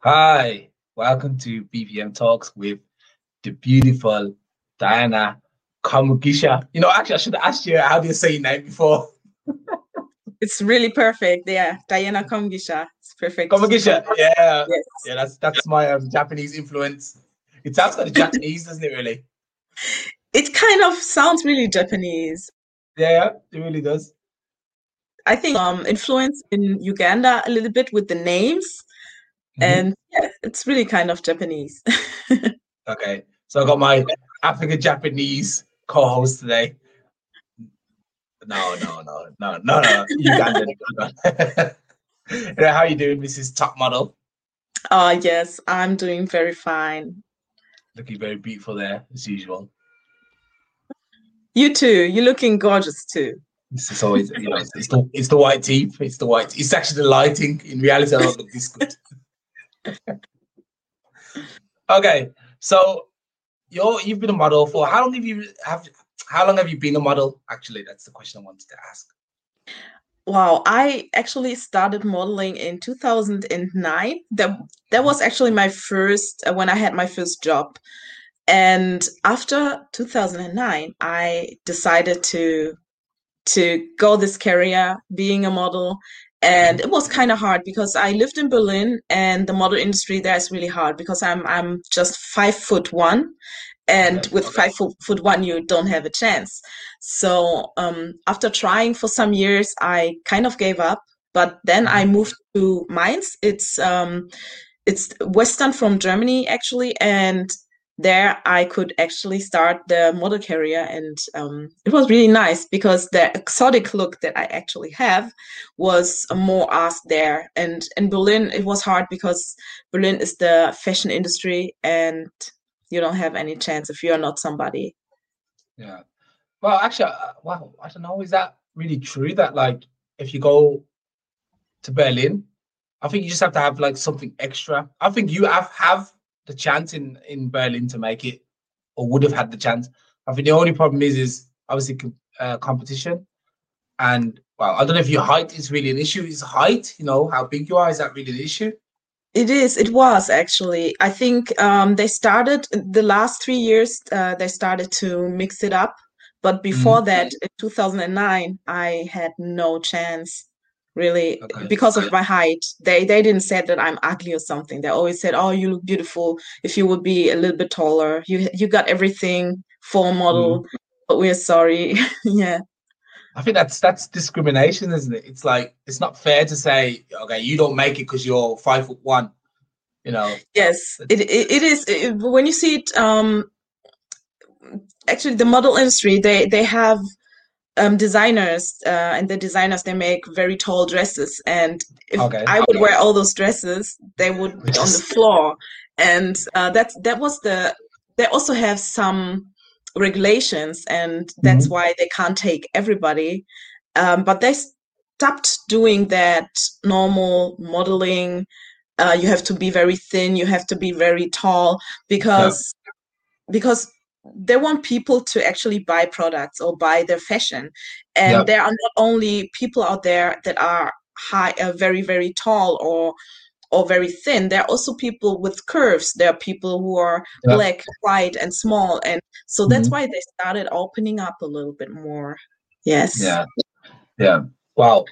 Hi, welcome to BVM Talks with the beautiful Diana Kamugisha. You know, actually, I should have asked you how do you say your name before. It's really perfect. Yeah, Diana Kamugisha. It's perfect. Kamugisha. Yeah, yes. Yeah. That's my Japanese influence. It sounds kind of Japanese, doesn't it? Really. It kind of sounds really Japanese. Yeah, it really does. I think influence in Uganda a little bit with the names. And yeah, it's really kind of Japanese. Okay, so I got my African-Japanese co-host today. No, Ugandan. How are you doing, Mrs. Top Model? Oh, yes, I'm doing very fine. Looking very beautiful there, as usual. You too. You're looking gorgeous too. It's always, you know, it's the white tee. It's actually the lighting. In reality, I don't look this good. Okay, so you've been a model for how long? How long have you been a model? Actually, that's the question I wanted to ask. Wow, I actually started modeling in 2009. That was actually my first when I had my first job, and after 2009, I decided to go this career, being a model. And it was kind of hard because I lived in Berlin, and the model industry there is really hard because I'm just 5'1", and with 5'1", you don't have a chance. So after trying for some years, I kind of gave up. But then I moved to Mainz. It's western from Germany actually, and there I could actually start the model career, and it was really nice because the exotic look that I actually have was more asked there. And in Berlin, it was hard because Berlin is the fashion industry, and you don't have any chance if you're not somebody. Yeah. Well, actually, wow, I don't know. Is that really true that, like, if you go to Berlin, I think you just have to have, like, something extra. I think you have the chance in Berlin to make it, or would have had the chance. I think the only problem is obviously competition. And, well, I don't know if your height is really an issue. Is height, you know, how big you are, is that really an issue? It is. It was, actually. I think they started, the last 3 years, they started to mix it up. But before that, in 2009, I had no chance. Really, okay. Because of my height, they didn't say that I'm ugly or something. They always said, "Oh, you look beautiful. If you would be a little bit taller, you got everything for a model." But we're sorry. Yeah, I think that's discrimination, isn't it? It's like it's not fair to say, "Okay, you don't make it because you're 5'1", you know. Yes, it is. When you see it, actually, the model industry they have. Designers and the designers, they make very tall dresses, and if I would wear all those dresses, they would be on the floor. And they also have some regulations, and that's why they can't take everybody. But they stopped doing that normal modeling. You have to be very thin, you have to be very tall, because they want people to actually buy products or buy their fashion. And there are not only people out there that are high, very, very tall or very thin. There are also people with curves. There are people who are black, white, and small. And so that's why they started opening up a little bit more. Yes. Yeah. Yeah. Wow.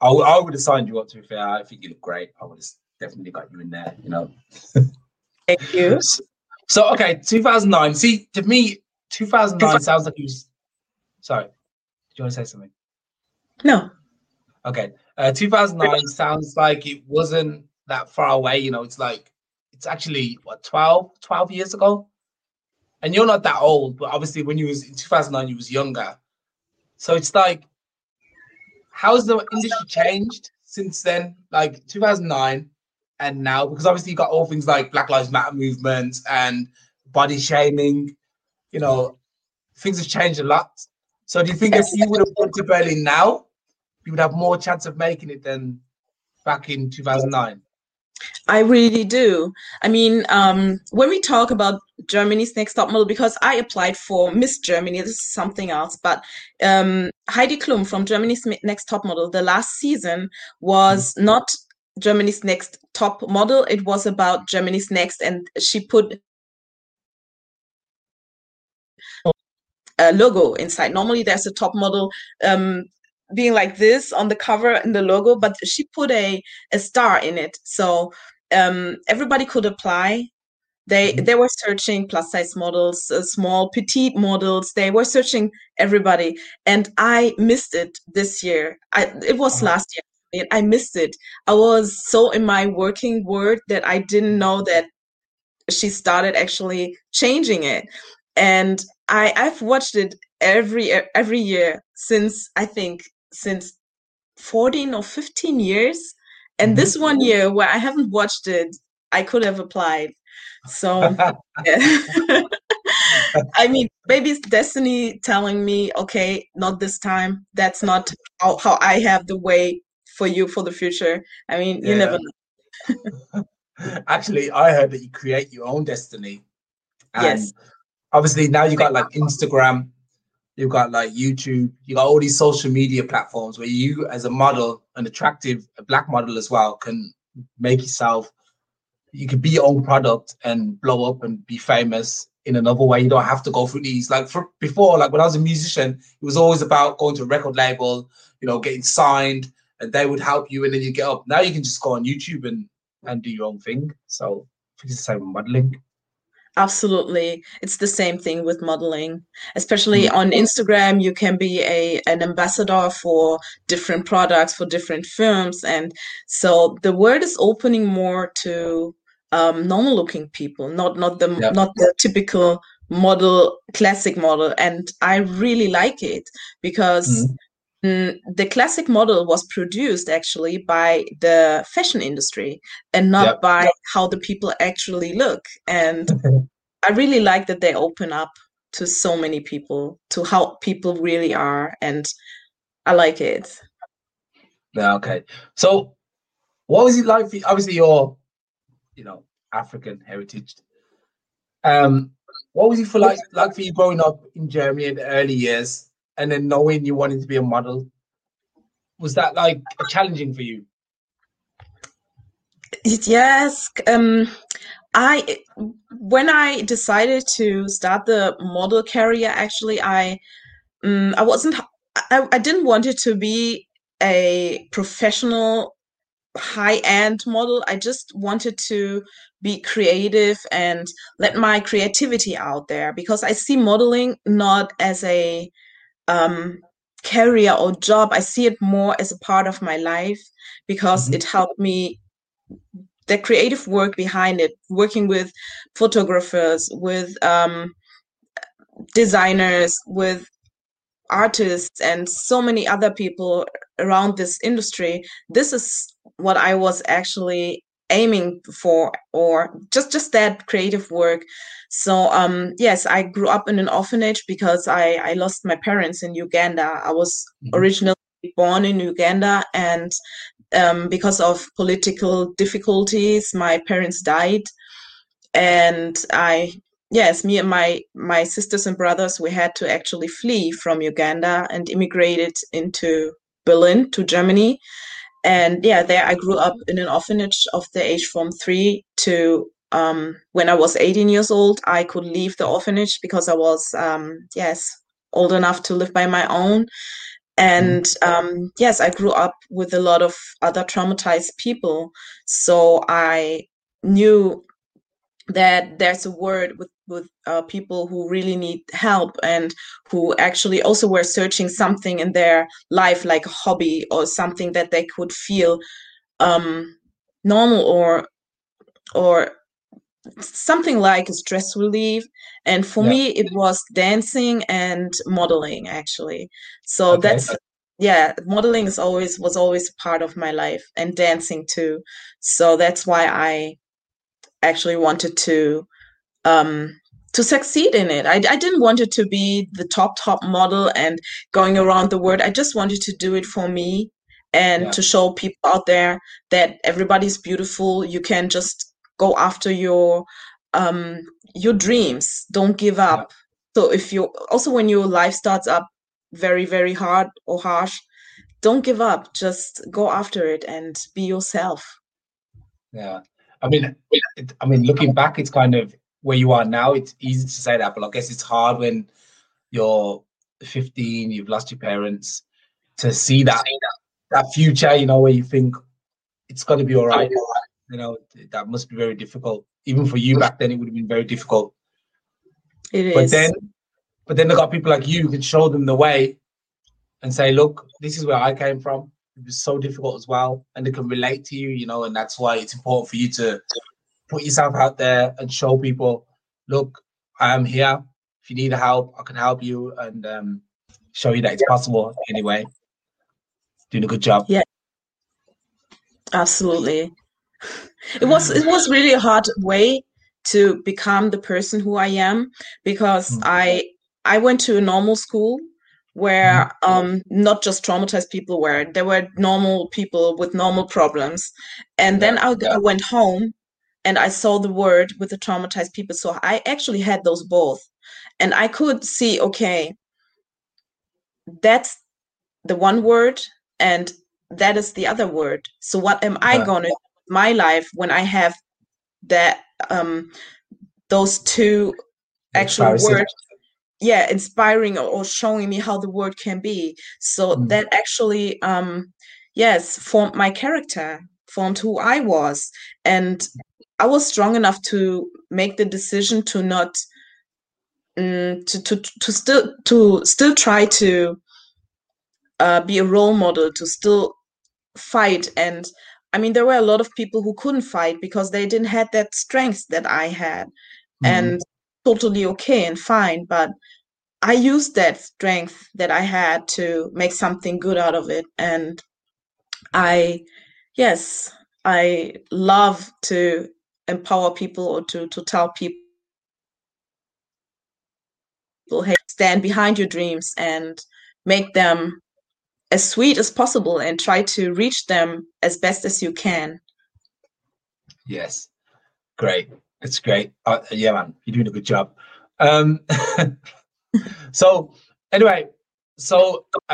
I would have signed you up, to be fair. I think you look great. I would have definitely got you in there, you know. Thank you. So, okay, 2009. See, to me, 2009 sounds like it was... Sorry, do you want to say something? No. Okay, 2009 sounds like it wasn't that far away. You know, it's like, it's actually, what, 12 years ago? And you're not that old, but obviously when you was in 2009, you was younger. So it's like, how's the industry changed since then? Like, 2009... And now, because obviously you got all things like Black Lives Matter movements and body shaming, you know, things have changed a lot. So do you think if you would have gone to Berlin now, you would have more chance of making it than back in 2009? I really do. I mean, when we talk about Germany's Next Top Model, because I applied for Miss Germany, this is something else, but Heidi Klum from Germany's Next Top Model, the last season was not Germany's Next Top Model. It was about Germany's Next, and she put a logo inside. Normally there's a top model being like this on the cover and the logo, but she put a star in it. So everybody could apply. They were searching plus size models, small petite models. They were searching everybody, and I missed it this year. It was last year. I missed it. I was so in my working world that I didn't know that she started actually changing it. And I've watched it every year since, I think, since 14 or 15 years. And this one year where I haven't watched it, I could have applied. So, I mean, maybe it's destiny telling me, okay, not this time. That's not how I have the way for you for the future. I mean, you never know. Actually, I heard that you create your own destiny. Yes. Obviously, now you've got like Instagram, you've got like YouTube, you've got all these social media platforms where you, as a model, an attractive black model as well, can make yourself, you can be your own product and blow up and be famous in another way. You don't have to go through these. Like before, like when I was a musician, it was always about going to a record label, you know, getting signed, and they would help you, and then you get up. Now you can just go on YouTube and do your own thing. So it's the same with modeling. Absolutely. It's the same thing with modeling, especially on Instagram. You can be an ambassador for different products, for different films. And so the world is opening more to normal looking people, not the typical model, classic model. And I really like it because the classic model was produced actually by the fashion industry and not by how the people actually look. And I really like that they open up to so many people, to how people really are. And I like it. Yeah, okay. So what was it like for you? Obviously you're, you know, African heritage. What was it like for you growing up in Germany in the early years? And then knowing you wanted to be a model, was that like challenging for you? Yes. When I decided to start the model career, actually, I didn't want it to be a professional high-end model. I just wanted to be creative and let my creativity out there, because I see modeling not as a career or job. I see it more as a part of my life, because it helped me, the creative work behind it, working with photographers, with designers, with artists, and so many other people around this industry. This is what I was actually aiming for, or just that creative work. So yes, I grew up in an orphanage because I lost my parents in Uganda. I was originally born in Uganda, and because of political difficulties, my parents died, and me and my sisters and brothers, we had to actually flee from Uganda and immigrated into Berlin, to Germany. And there I grew up in an orphanage of the age from 3 to when I was 18 years old. I could leave the orphanage because I was, old enough to live by my own. And I grew up with a lot of other traumatized people. So I knew that there's a word with people who really need help and who actually also were searching something in their life, like a hobby or something that they could feel normal or something like a stress relief. And for me, it was dancing and modeling, actually. So modeling was always part of my life, and dancing too. So that's why I actually wanted to to succeed in it. I didn't want it to be the top model and going around the world. I just wanted to do it for me and to show people out there that everybody's beautiful. You can just go after your dreams. Don't give up. Yeah. So if you also, when your life starts up very, very hard or harsh, don't give up. Just go after it and be yourself. Yeah. I mean, looking back, it's kind of where you are now. It's easy to say that, but I guess it's hard when you're 15, you've lost your parents, to see that future, you know, where you think it's going to be all right. You know, that must be very difficult. Even for you back then, it would have been very difficult. It is. But then I got people like you who can show them the way and say, look, this is where I came from. It was so difficult as well. And they can relate to you, you know, and that's why it's important for you to put yourself out there and show people, look, I am here. If you need help, I can help you and show you that it's possible anyway. Doing a good job. Yeah, absolutely. It was really a hard way to become the person who I am, because I went to a normal school where not just traumatized people were. There were normal people with normal problems. And then I went home and I saw the world with the traumatized people. So I actually had those both. And I could see, okay, that's the one word and that is the other word. So what am I going to do with my life when I have that those two actual words inspiring or showing me how the word can be? So that actually formed my character, formed who I was, and I was strong enough to make the decision to not to still try to be a role model, to still fight. And I mean, there were a lot of people who couldn't fight because they didn't have that strength that I had, and totally okay and fine. But I used that strength that I had to make something good out of it. And I love to empower people or to tell people, hey, stand behind your dreams and make them as sweet as possible and try to reach them as best as you can. Yes. Great. That's great. Yeah, man, you're doing a good job. So a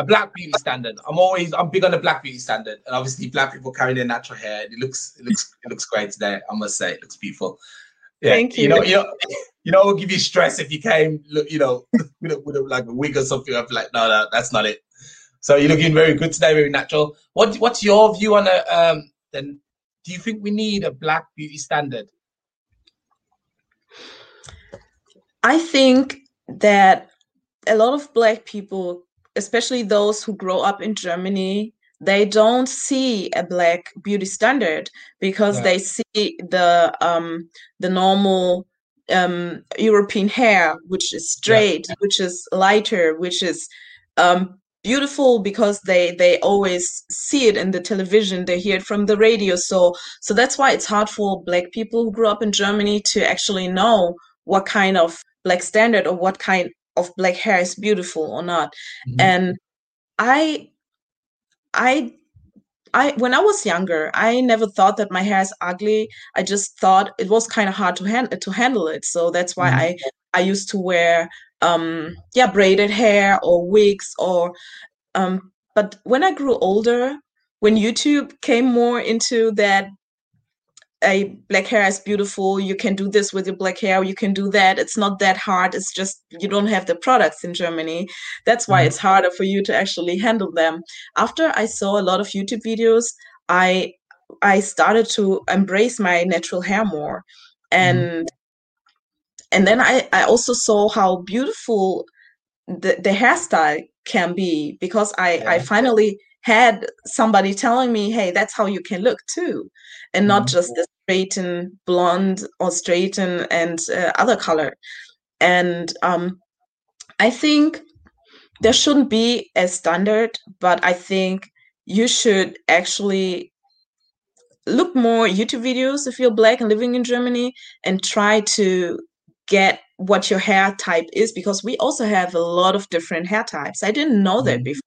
black beauty standard. I'm big on the black beauty standard. And obviously black people carry their natural hair. It looks great today. I must say it looks beautiful. Yeah. Thank you. You know, it would give you stress if you came, you know, with a, like a wig or something. I'd be like, no, that's not it. So you're looking very good today, very natural. What's your view on then? Do you think we need a black beauty standard? I think that a lot of black people, especially those who grow up in Germany, they don't see a black beauty standard because they see the normal European hair, which is straight, which is lighter, which is beautiful, because they always see it in the television, they hear it from the radio. So that's why it's hard for black people who grew up in Germany to actually know what kind of black standard or what kind of black hair is beautiful or not. And I when I was younger, I never thought that my hair is ugly. I just thought it was kind of hard to handle it. So that's why I used to wear braided hair or wigs or but when I grew older, when YouTube came more into that, black hair is beautiful, you can do this with your black hair, you can do that, it's not that hard, it's just you don't have the products in Germany, that's why it's harder for you to actually handle them. After I saw a lot of YouTube videos, I started to embrace my natural hair more, and then I also saw how beautiful the hairstyle can be, because I finally had somebody telling me, hey, that's how you can look too, and not just the straightened blonde or straightened and other color. And I think there shouldn't be a standard, but I think you should actually look more YouTube videos if you're black and living in Germany and try to get what your hair type is, because we also have a lot of different hair types. I didn't know that before.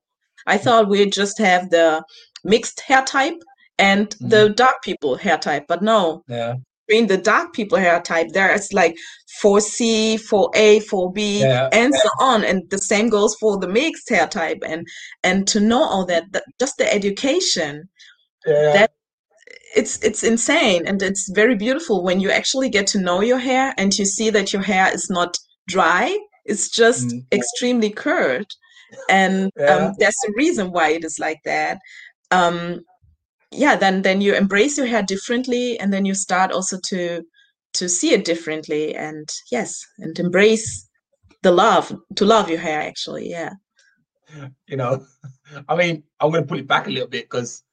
I thought we just have the mixed hair type and the dark people hair type, but no. Yeah. In the dark people hair type, there's like 4C, 4A, 4B, and so on. And the same goes for the mixed hair type. And to know all that, just the education, that it's insane. And it's very beautiful when you actually get to know your hair and you see that your hair is not dry. It's just extremely curved. And there's a reason why it is like that. Then you embrace your hair differently, and then you start also to see it differently, and and embrace to love your hair, actually. You know, I mean, I'm going to pull it back a little bit, because,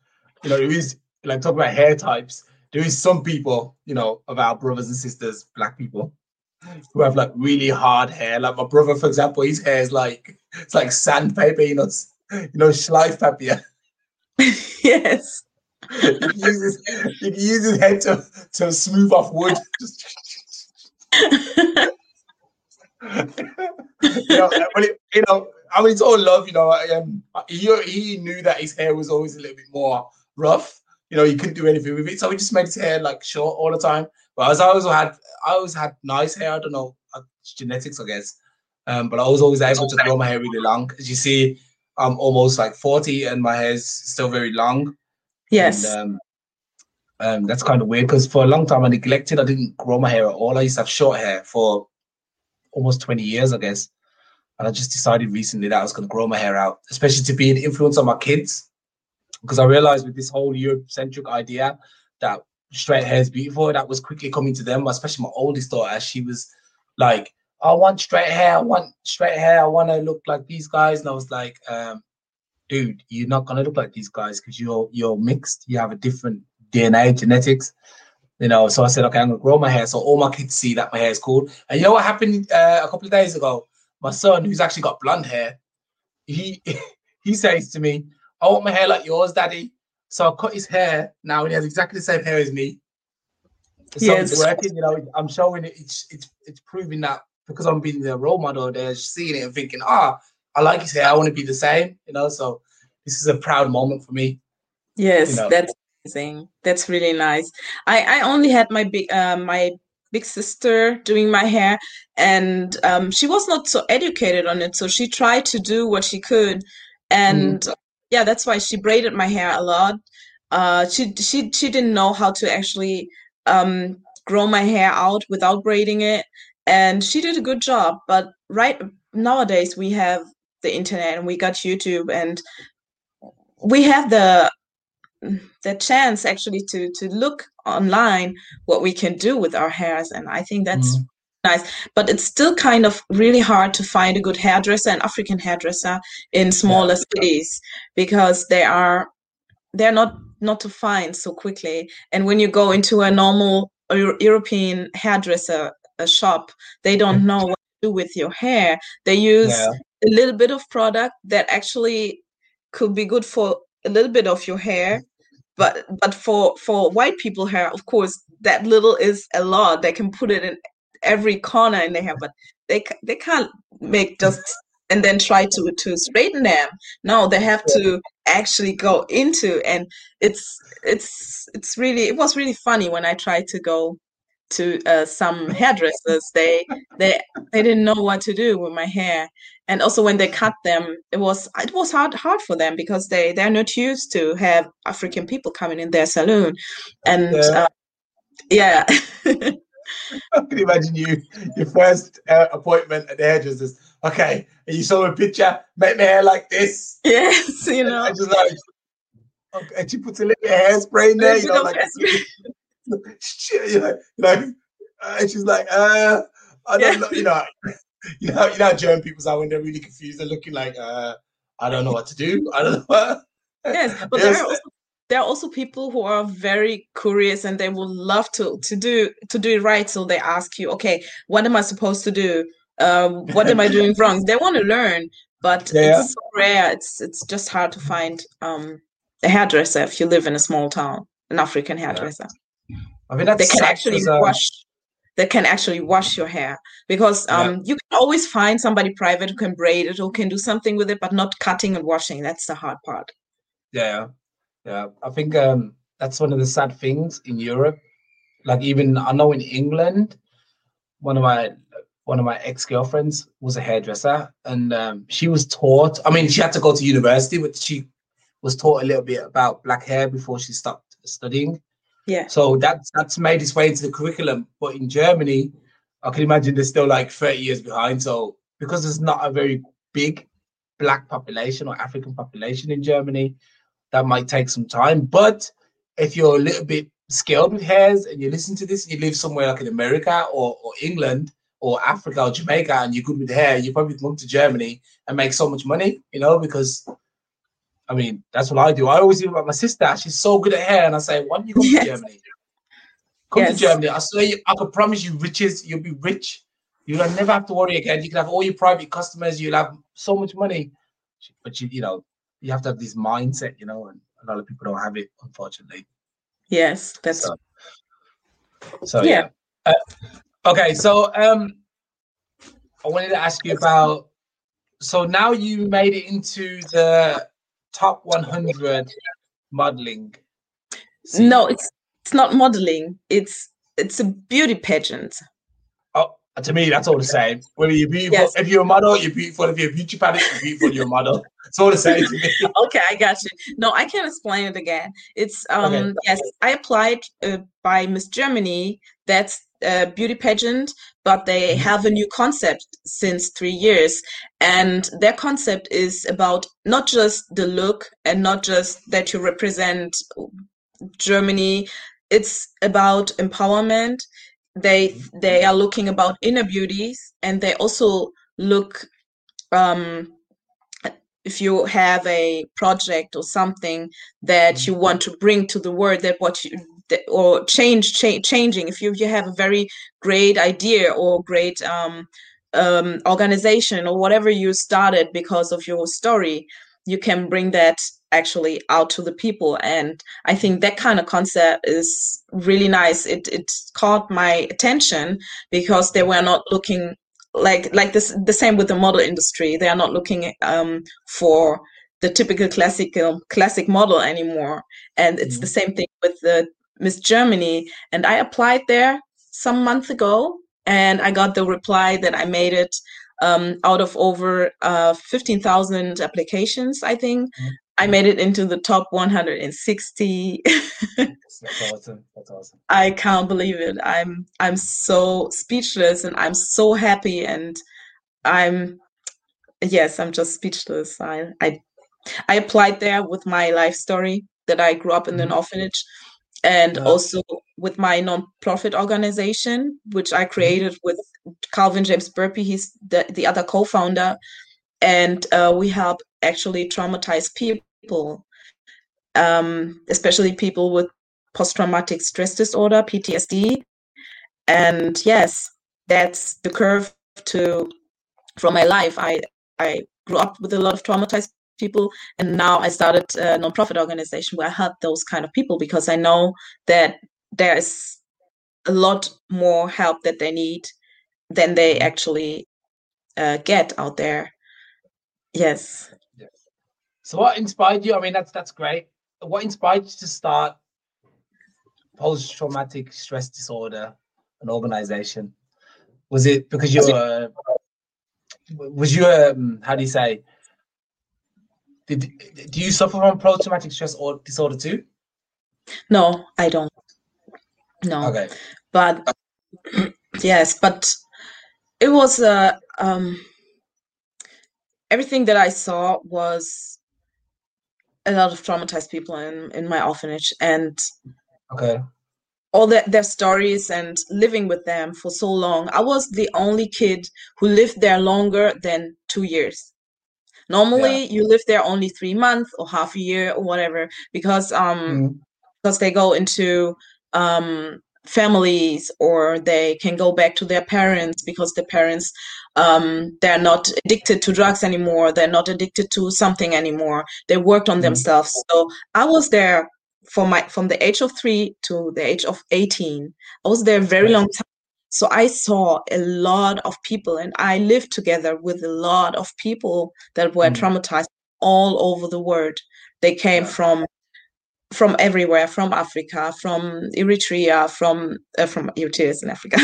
you know, there is, like, talking about hair types, there is some people, you know, of our brothers and sisters, black people, who have like really hard hair. Like my brother, for example, his hair is like, it's like sandpaper, you know, Schleifpapier. Yes. He uses head to smooth off wood. I mean, it's all love, you know. He knew that his hair was always a little bit more rough. You know, he couldn't do anything with it, so he just made his hair like short all the time. But as I always had nice hair. I don't know, it's genetics, I guess. But I was always able to grow my hair really long. As you see, I'm almost like 40 and my hair's still very long. Yes. And, that's kind of weird, because for a long time I neglected. I didn't grow my hair at all. I used to have short hair for almost 20 years, I guess. And I just decided recently that I was going to grow my hair out, especially to be an influence on my kids. Because I realized with this whole Eurocentric idea that straight hair is beautiful, that was quickly coming to them, especially my oldest daughter. She was like, I want straight hair. I want to look like these guys. And I was like, dude, you're not going to look like these guys, because you're mixed. You have a different DNA, genetics, you know. So I said, okay, I'm going to grow my hair so all my kids see that my hair is cool. And you know what happened a couple of days ago? My son, who's actually got blonde hair, he says to me, I want my hair like yours, Daddy. So I cut his hair now, and he has exactly the same hair as me. So it's working, you know. I'm showing it. It's proving that, because I'm being their role model, they're seeing it and thinking, I like his hair, I want to be the same, you know. So this is a proud moment for me. Yes, you know. That's amazing. That's really nice. I only had my big sister doing my hair, and she was not so educated on it, so she tried to do what she could, and that's why she braided my hair a lot. She didn't know how to actually grow my hair out without braiding it. And she did a good job, but right nowadays we have the internet and we got YouTube, and we have the chance actually to look online what we can do with our hairs, and I think that's nice. But it's still kind of really hard to find a good hairdresser, an African hairdresser, in smaller cities, because they're not to find so quickly. And when you go into a normal European hairdresser a shop, they don't know what to do with your hair. They use a little bit of product that actually could be good for a little bit of your hair, but for white people hair, of course, that little is a lot. They can put it in every corner in their hair, but they can't make just and then try to straighten them. No, they have to actually go into, and it's really, it was really funny when I tried to go to some hairdressers. They didn't know what to do with my hair, and also when they cut them, it was hard for them, because they're not used to have African people coming in their saloon, and I can imagine your first appointment at the hairdressers. Okay, and you saw a picture, make my hair like this. Yes, you know. And just like, okay, and she puts a little hairspray in there, you know, like. And she's like, I don't know, you know, German people are when they're really confused. They're looking like, I don't know what to do. I don't know. Yes, but there are also people who are very curious, and they would love to do it right. So they ask you, okay, what am I supposed to do? What am I doing wrong? They want to learn, but it's so rare. It's just hard to find a hairdresser if you live in a small town, an African hairdresser. I mean, they can actually wash. that can actually wash your hair, because you can always find somebody private who can braid it, who can do something with it, but not cutting and washing. That's the hard part. Yeah. I think that's one of the sad things in Europe. Like, even I know in England, one of my ex-girlfriends was a hairdresser, and she was taught, I mean, she had to go to university, but she was taught a little bit about black hair before she stopped studying. Yeah. So that's made its way into the curriculum. But in Germany, I can imagine they're still like 30 years behind. So because there's not a very big black population or African population in Germany, that might take some time. But if you're a little bit skilled with hairs and you listen to this, and you live somewhere like in America or England or Africa or Jamaica, and you're good with hair, you probably come to Germany and make so much money, you know, because, I mean, that's what I do. I always do about my sister. She's so good at hair. And I say, why don't you come to Germany? Come to Germany. I swear, I can promise you riches. You'll be rich. You'll never have to worry again. You can have all your private customers. You'll have so much money. But, you know, you have to have this mindset, you know, and a lot of people don't have it, unfortunately. Yes, that's... So. Okay, so I wanted to ask you about... So now you made it into the... Top 100 modeling. Scene. No, it's not modeling. It's a beauty pageant. Oh, to me, that's all the same. Whether you're beautiful, if you're a model, you're beautiful. If you're a beauty pageant, you're beautiful. You're a model. It's all the same to me. Okay, I got you. No, I can't explain it again. It's I applied by Miss Germany. That's a beauty pageant, but they have a new concept since 3 years, and their concept is about not just the look and not just that you represent Germany. It's about empowerment. They are looking about inner beauties, and they also look if you have a project or something that you want to bring to the world, that what you or changing, if you have a very great idea or great organization or whatever you started because of your story, you can bring that actually out to the people. And I think that kind of concept is really nice. It caught my attention because they were not looking like this, the same with the model industry. They are not looking for the typical classic model anymore. And it's the same thing with the Miss Germany, and I applied there some month ago, and I got the reply that I made it out of over 15,000 applications, I think. Mm-hmm. I made it into the top 160. That's awesome. I can't believe it. I'm so speechless, and I'm so happy, and I'm just speechless. I applied there with my life story, that I grew up in an orphanage, and also with my non-profit organization, which I created with Calvin James Burpee. He's the other co-founder. And we help actually traumatized people, especially people with post-traumatic stress disorder, PTSD. And yes, that's the curve from my life. I grew up with a lot of traumatized people, and now I started a nonprofit organization where I help those kind of people, because I know that there is a lot more help that they need than they actually get out there. Yes. So what inspired you? I mean, that's great. What inspired you to start post-traumatic stress disorder, an organization? Was it because do you suffer from post-traumatic stress or disorder too? No, I don't. No. Okay. But yes, but it was everything that I saw was a lot of traumatized people in my orphanage, and all their stories, and living with them for so long. I was the only kid who lived there longer than 2 years. Normally, you live there only 3 months or half a year or whatever, because they go into families, or they can go back to their parents, because the parents, they're not addicted to drugs anymore. They're not addicted to something anymore. They worked on themselves. So I was there from the age of 3 to the age of 18. I was there a very long time. So I saw a lot of people, and I lived together with a lot of people that were traumatized all over the world. They came from everywhere, from Africa, from Eritrea, from Eritrea is in Africa.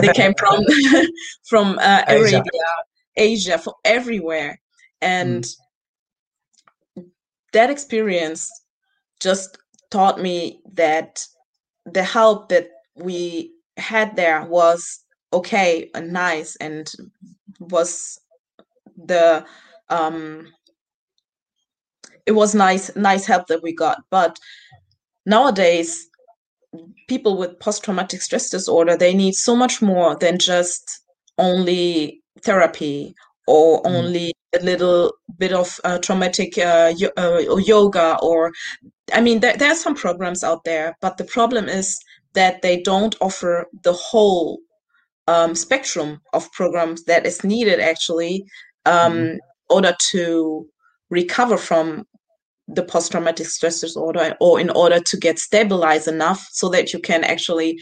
They came from Arabia, Asia, from everywhere. And that experience just taught me that the help that we had there was okay and nice, and was the it was nice help that we got. But nowadays, people with post-traumatic stress disorder, they need so much more than just only therapy or only a little bit of traumatic yoga, or I mean, there are some programs out there, but the problem is that they don't offer the whole spectrum of programs that is needed actually in order to recover from the post-traumatic stress disorder, or in order to get stabilized enough so that you can actually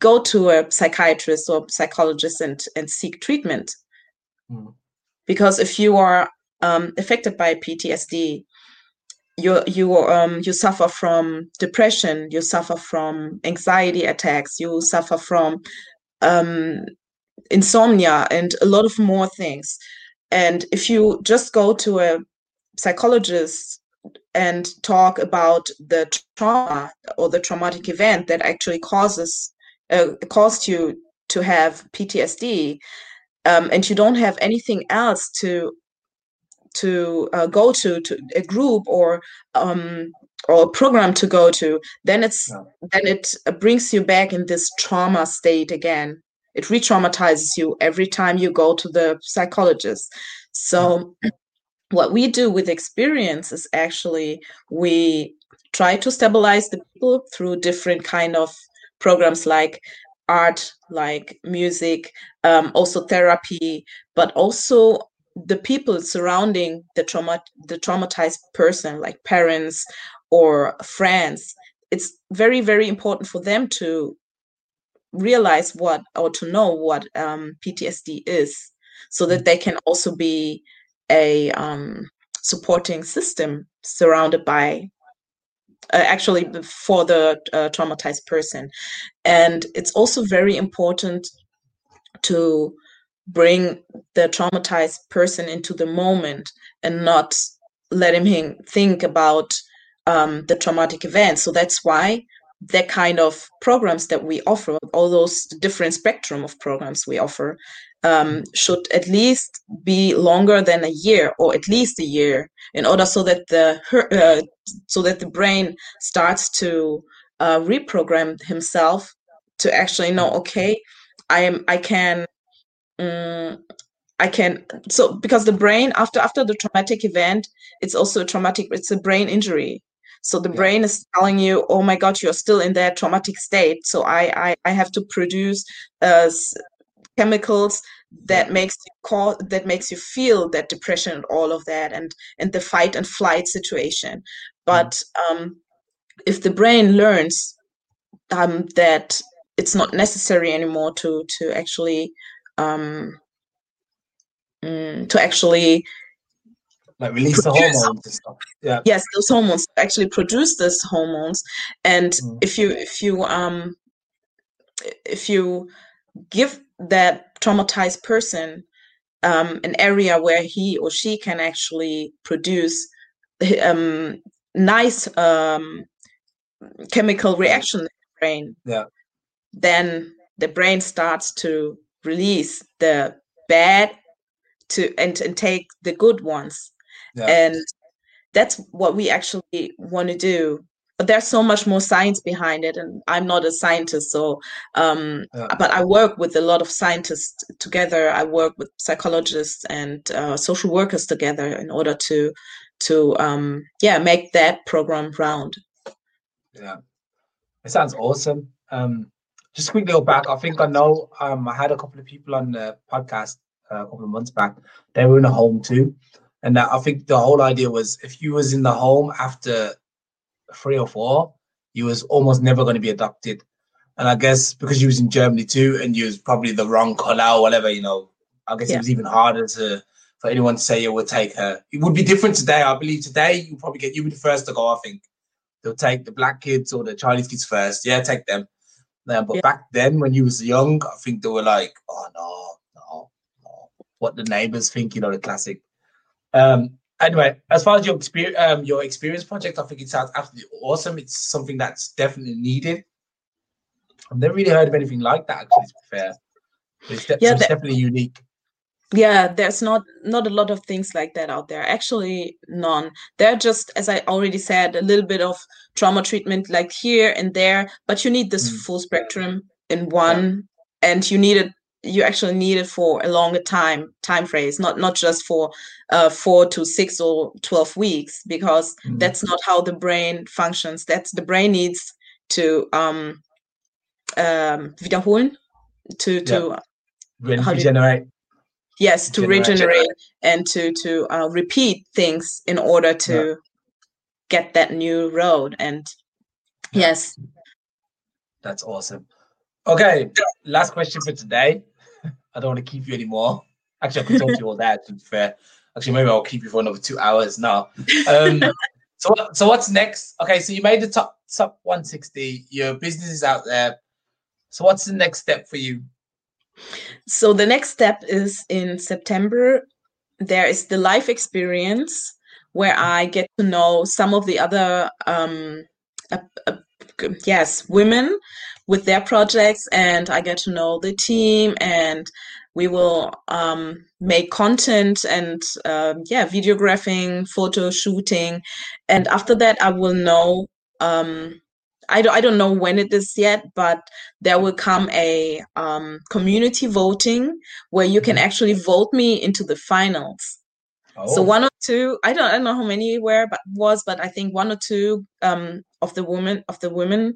go to a psychiatrist or psychologist and seek treatment. Because if you are affected by PTSD, you suffer from depression, you suffer from anxiety attacks, you suffer from insomnia, and a lot of more things. And if you just go to a psychologist and talk about the trauma or the traumatic event that actually caused you to have PTSD, and you don't have anything else to go to a group or a program to go to, then it brings you back in this trauma state again. It re-traumatizes you every time you go to the psychologist. So what we do with Experience is actually we try to stabilize the people through different kind of programs like art, like music, also therapy, but also the people surrounding the traumatized person, like parents or friends. It's very, very important for them to realize what PTSD is, so that they can also be a supporting system surrounded by actually for the traumatized person. And it's also very important to bring the traumatized person into the moment and not let him think about the traumatic event. So that's why the kind of programs that we offer, all those different spectrum of programs we offer, should at least be longer than a year, or at least a year, in order so that the brain starts to reprogram himself to actually know, okay, I can, because the brain after the traumatic event, it's a brain injury. So the brain is telling you, oh my God, you're still in that traumatic state. So I have to produce chemicals that makes you feel that depression and all of that, and the fight and flight situation. But if the brain learns that it's not necessary anymore to actually like release the hormones and stuff. Yeah. Yes, those hormones actually produce these hormones, and if you give that traumatized person an area where he or she can actually produce nice chemical reaction in the brain, then the brain starts to release the bad and take the good ones. Yeah. And that's what we actually want to do. But there's so much more science behind it, and I'm not a scientist, so but I work with a lot of scientists together. I work with psychologists and social workers together in order to make that program round. Yeah, it sounds awesome. Just quickly go back. I think I know I had a couple of people on the podcast a couple of months back. They were in a home too. And I think the whole idea was, if you was in the home after 3 or 4, you was almost never going to be adopted. And I guess because you was in Germany too, and you was probably the wrong colour or whatever, you know, I guess it was even harder to for anyone to say it would take her. It would be different today. I believe today you probably get, you would be the first to go, I think. They'll take the black kids or the Chinese kids first. Yeah, take them. No, but back then when you was young, I think they were like, oh, no. What the neighbours think, you know, the classic. Anyway, as far as your experience project, I think it sounds absolutely awesome. It's something that's definitely needed. I've never really heard of anything like that, actually, to be fair. It's definitely unique. Yeah, there's not a lot of things like that out there. Actually, none. They're just, as I already said, a little bit of trauma treatment like here and there, but you need this full spectrum in one, and you need it. You actually need it for a longer time phrase, not just for 4 to 6 or 12 weeks, because that's not how the brain functions. That's the brain needs to wiederholen, to regenerate. Yes, to regenerate and to repeat things in order to get that new road. And yes. That's awesome. Okay, last question for today. I don't want to keep you anymore. Actually, I could talk to you all day, to be fair. Actually, maybe I'll keep you for another 2 hours now. So what's next? Okay, so you made the top 160. Your business is out there. So what's the next step for you? So the next step is in September. There is the live experience where I get to know some of the other women with their projects, and I get to know the team, and we will make content and videographing, photo shooting, and after that I will know. I don't know when it is yet, but there will come a community voting where you can actually vote me into the finals. Oh. So 1 or 2, I don't know how many were, but I think 1 or 2 of the women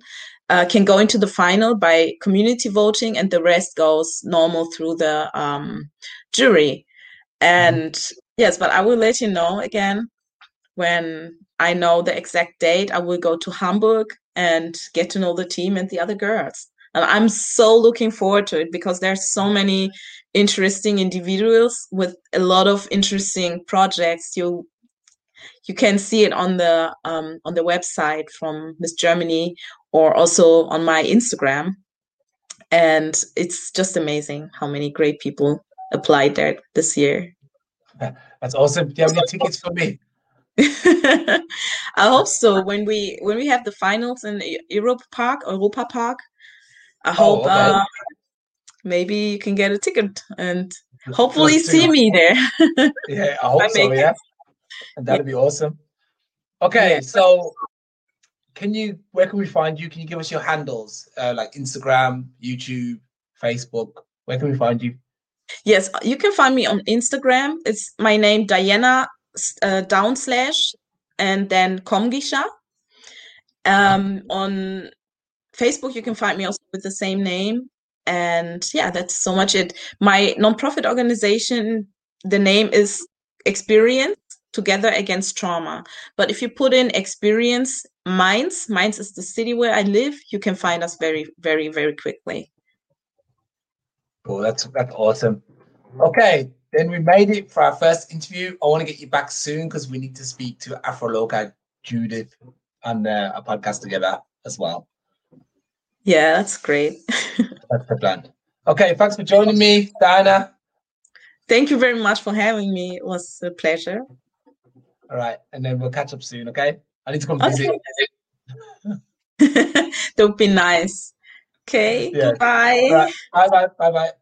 can go into the final by community voting, and the rest goes normal through the jury. And yes, but I will let you know again when I know the exact date. I will go to Hamburg and get to know the team and the other girls. And I'm so looking forward to it because there's so many interesting individuals with a lot of interesting projects. You can see it on the website from Miss Germany or also on my Instagram. And it's just amazing how many great people applied there this year. That's awesome. Do you have any tickets for me? I hope so. When we have the finals in Europa Park, I hope maybe you can get a ticket and hopefully see me there. Yeah, I hope so. Yeah, and that'd be awesome. Okay, so where can we find you? Can you give us your handles, like Instagram, YouTube, Facebook? Where can we find you? Yes, you can find me on Instagram. It's my name, Diana. / and then Kamugisha. On Facebook you can find me also with the same name, and that's so much it. My nonprofit organization, the name is Experience Together Against Trauma, but if you put in Experience Mainz is the city where I live, you can find us very, very, very quickly. Oh, that's awesome. Okay, then we made it for our first interview. I want to get you back soon because we need to speak to AfroLoca, Judith, on a podcast together as well. Yeah, that's great. That's the plan. Okay, thanks for joining me, Diana. Thank you very much for having me. It was a pleasure. All right, and then we'll catch up soon, okay? I need to come visit. Don't be nice. Okay, goodbye. All right. Bye-bye.